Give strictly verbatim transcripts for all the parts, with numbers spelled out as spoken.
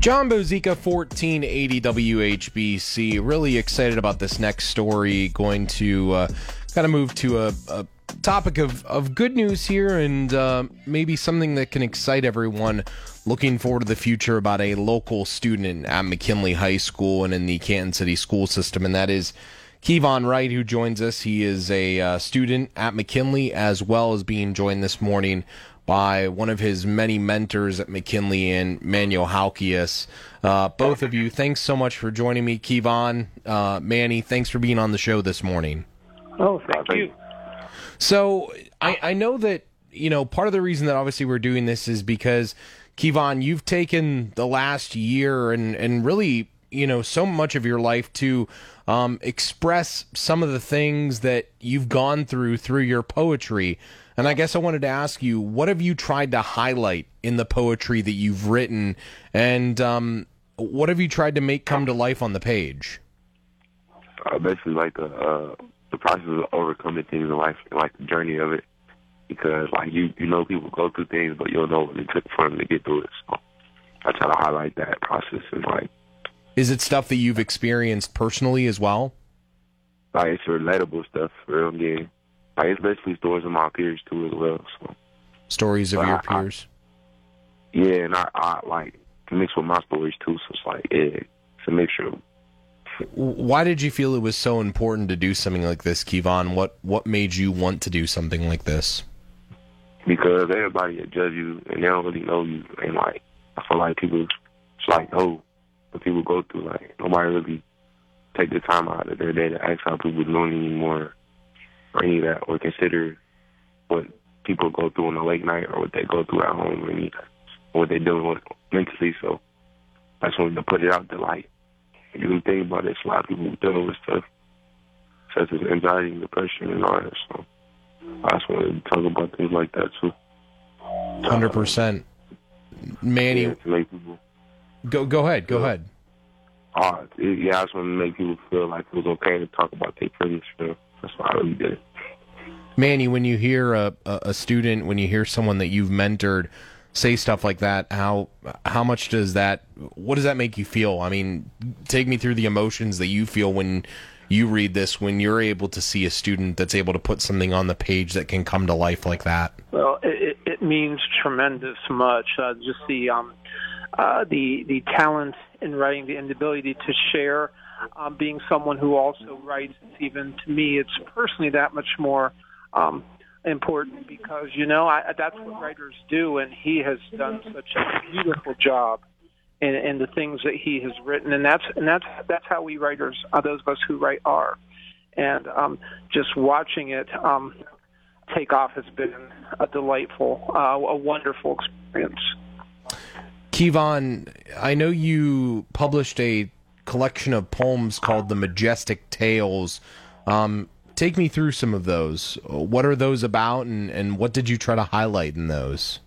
John Bozica, fourteen eighty W H B C. Really excited about this next story. Going to uh, kind of move to a, a topic of, of good news here and uh, maybe something that can excite everyone looking forward to the future about a local student at McKinley High School and in the Canton City School System, and that is KeVonne Wright, who joins us. He is a uh, student at McKinley, as well as being joined this morning by one of his many mentors at McKinley and Manny Halkias. Uh, both of you, thanks so much for joining me. KeVonne, uh, Manny, thanks for being on the show this morning. Oh, thank you. So I, I know that, you know, part of the reason that obviously we're doing this is because, KeVonne, you've taken the last year and, and really, you know, so much of your life to um, express some of the things that you've gone through through your poetry. And I guess I wanted to ask you, what have you tried to highlight in the poetry that you've written, and um, what have you tried to make come to life on the page? Uh, basically, like the uh, the process of overcoming things in life, like the journey of it, because like you you know people go through things, but you don't know what it took for them to get through it. So I try to highlight that process in life. Is it stuff that you've experienced personally as well? Like it's relatable stuff, real game. Like, it's basically stories of my peers, too, as well. So. Stories of but your I, peers? I, yeah, and I, I like to mix with my stories, too, so it's like, yeah, it's a mixture. Why did you feel it was so important to do something like this, KeVonne? What What made you want to do something like this? Because everybody judges you, and they don't really know you. And, like, I feel like people, it's like, oh, what people go through, like, nobody really take the time out of their day to ask how people are doing anymore. Or any of that, or consider what people go through on the late night, or what they go through at home, or, any, or what they're dealing with mentally. So I just wanted to put it out there. Like, if you think about it, a lot of people dealing with stuff such as anxiety and depression and all that. So I just wanted to talk about things like that too. Hundred percent, Manny. Yeah, to make people go go ahead, go yeah. ahead. Uh, yeah, I just wanted to make people feel like it was okay to talk about their feelings. You know? That's why I really did it. Manny, when you hear a, a student, when you hear someone that you've mentored say stuff like that, how how much does that, what does that make you feel? I mean, take me through the emotions that you feel when you read this, when you're able to see a student that's able to put something on the page that can come to life like that. Well, it, it means tremendous much. Uh, just the, um, uh, the, the talent in writing, the inability to share. Um, being someone who also writes, even to me, it's personally that much more um, important because, you know, I, that's what writers do, and he has done such a beautiful job in, in the things that he has written, and that's and that's that's how we writers, uh, those of us who write, are. And um, just watching it um, take off has been a delightful, uh, a wonderful experience. KeVonne, I know you published a collection of poems called The Majestic Tales. Um, take me through some of those. What are those about, and, and what did you try to highlight in those?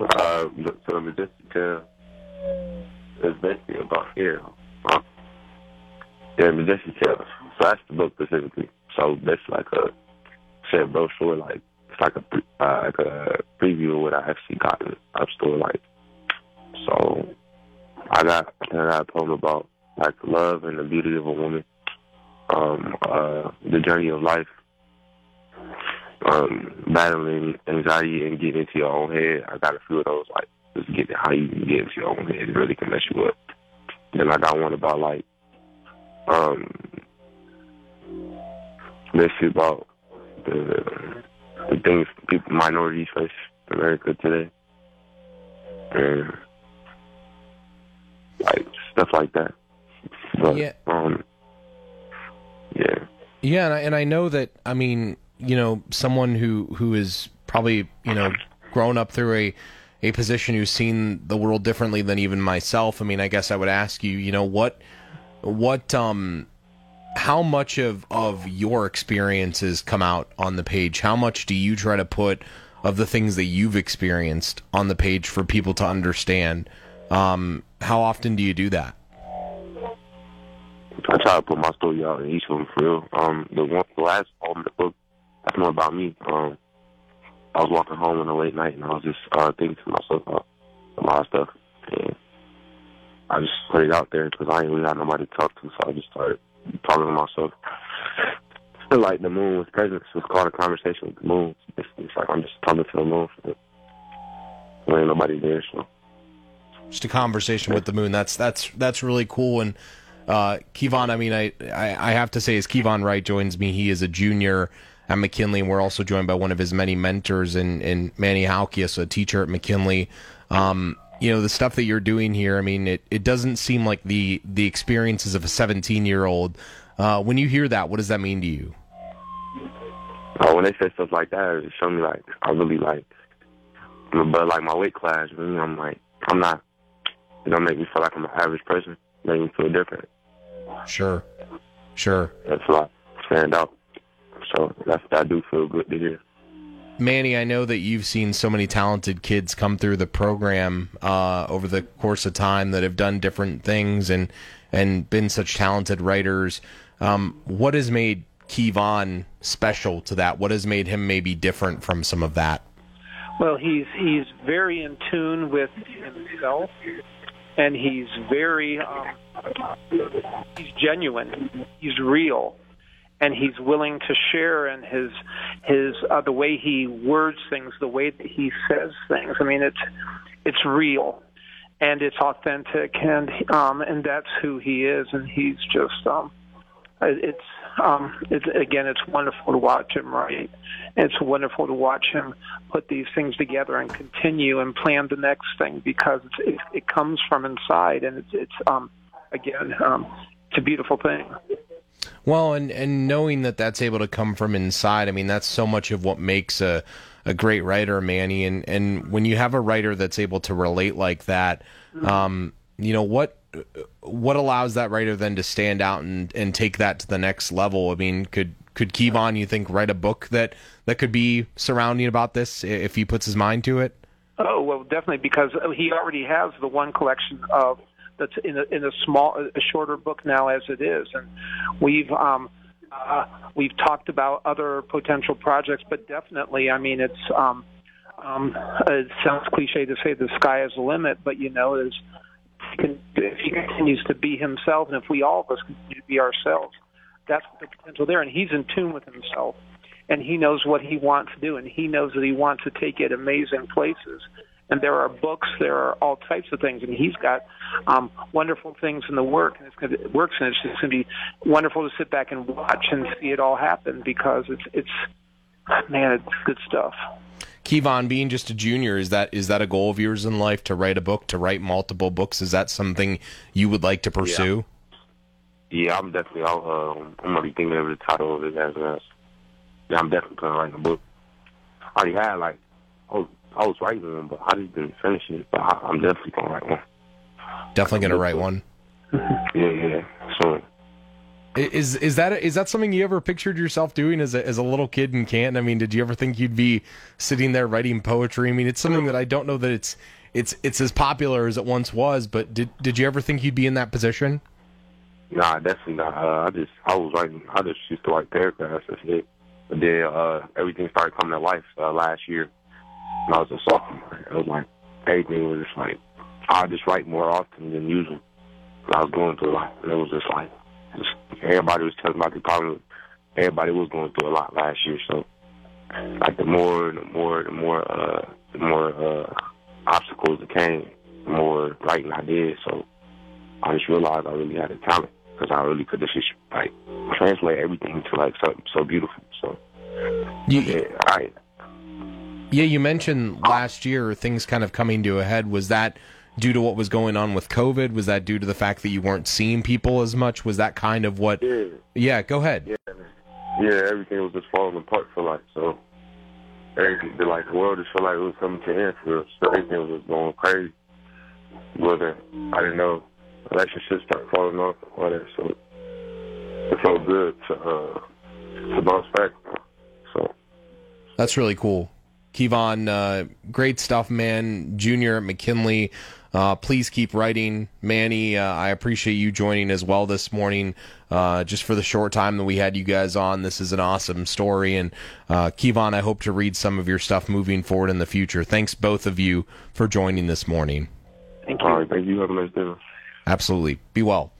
Uh, so The Majestic Tales is basically about fear. Huh? Yeah, The Majestic Tales. So that's the book specifically. So that's like a shared brochure, like it's like a pre- uh, like a preview of what I actually got in the store, like so. I got, I got a poem about, like, love and the beauty of a woman, um, uh, the journey of life, um, battling anxiety and getting into your own head. I got a few of those, like, just get how you can get into your own head. It really can mess you up. Then I got one about, like, um, this shit about the, the things people, minorities face in America today. And like stuff like that. But, yeah. Um, yeah. Yeah, and I, and I know that, I mean, you know, someone who, who is probably, you know, grown up through a, a position who's seen the world differently than even myself, I mean, I guess I would ask you, you know, what, what, um, how much of, of your experiences come out on the page? How much do you try to put of the things that you've experienced on the page for people to understand? Um, how often do you do that? I try to put my story out in each of them for real. Um, the, one, the last album in the book, that's more about me. Um, I was walking home on a late night and I was just uh, thinking to myself about a lot of stuff. And I just put it out there because I didn't really have nobody to talk to, so I just started talking to myself. Like the moon was present, so it's called A Conversation with the Moon. It's, it's like I'm just talking to the moon. There ain't nobody there, so. Just a conversation with the moon. That's that's that's really cool. And uh, KeVonne, I mean, I, I, I have to say, as KeVonne Wright joins me, he is a junior at McKinley, and we're also joined by one of his many mentors in, in Manny Halkias, a teacher at McKinley. Um, you know, the stuff that you're doing here, I mean, it, it doesn't seem like the, the experiences of a seventeen-year-old. Uh, when you hear that, what does that mean to you? Uh, when they say stuff like that, it shows me, like, I really, like, but, like, my weight class, really, I'm, like, I'm not, it don't make me feel like I'm an average person. It makes me feel different. Sure. Sure. That's why I stand out. So that's, I do feel good to hear. Manny, I know that you've seen so many talented kids come through the program uh, over the course of time that have done different things and, and been such talented writers. Um, what has made KeVonne special to that? What has made him maybe different from some of that? Well, he's he's very in tune with himself, and he's very um, he's genuine. He's real, and he's willing to share. And his his uh, the way he words things, the way that he says things. I mean, it's it's real, and it's authentic, and um and that's who he is. And he's just um it's um it's again it's wonderful to watch him write. It's wonderful to watch him put these things together and continue and plan the next thing, because it, it comes from inside, and it's, it's um, again, um, it's a beautiful thing. Well, and, and knowing that that's able to come from inside, I mean, that's so much of what makes a, a great writer, Manny. And, and when you have a writer that's able to relate like that, um, you know, what what allows that writer then to stand out and, and take that to the next level? I mean, could Could KeVonne, you think, write a book that, that could be surrounding about this if he puts his mind to it? Oh, well, definitely, because he already has the one collection of that's in a, in a small, a shorter book now as it is, and we've um, uh, we've talked about other potential projects, but definitely, I mean, it's um, um, it sounds cliche to say the sky is the limit, but you know, is if he continues to be himself, and if we all of us continue to be ourselves. That's the potential there, and he's in tune with himself, and he knows what he wants to do, and he knows that he wants to take it amazing places. And there are books, there are all types of things, and he's got um, wonderful things in the work, and it's gonna be, works, and it's just going to be wonderful to sit back and watch and see it all happen, because it's it's man, it's good stuff. KeVonne, being just a junior, is that is that a goal of yours in life to write a book, to write multiple books? Is that something you would like to pursue? Yeah. Yeah, I'm definitely, I'll, uh, I'm already thinking of the title of it as uh, yeah, I'm definitely going to write a book. I already had, like, I was, I was writing one, but I just didn't finish it, but I, I'm definitely going to write one. Definitely going to write one? Yeah, yeah, so. Is is that is that something you ever pictured yourself doing as a, as a little kid in Canton? I mean, did you ever think you'd be sitting there writing poetry? I mean, it's something that I don't know that it's it's it's as popular as it once was, but did, did you ever think you'd be in that position? Nah, definitely not. Uh, I just, I was writing, I just used to write paragraphs, that's it. But then uh, everything started coming to life uh, last year when I was a sophomore. It was like, everything was just like, I just write more often than usual. And I was going through a lot, and it was just like, just, everybody was telling me about the problem. Everybody was going through a lot last year, so like the more, the more, the more, uh, the more uh, obstacles that came, the more writing I did. So I just realized I really had a talent. Because I really could just like translate everything to like something so beautiful. So you, yeah, I, yeah. You mentioned last year things kind of coming to a head. Was that due to what was going on with COVID? Was that due to the fact that you weren't seeing people as much? Was that kind of what? Yeah. Yeah. Go ahead. Yeah. Yeah. Everything was just falling apart for like so. everything, like the world just felt like it was coming to an end for us. So everything was going crazy. But uh, I didn't know. Relationships started falling off and all that. So it felt good to, uh, to bounce back. So that's really cool. KeVonne, uh, great stuff, man. Junior at McKinley, uh, please keep writing. Manny, uh, I appreciate you joining as well this morning. Uh, just for the short time that we had you guys on, this is an awesome story. And uh, KeVonne, I hope to read some of your stuff moving forward in the future. Thanks, both of you, for joining this morning. Thank you. All right, thank you. Have a nice day. Absolutely. Be well.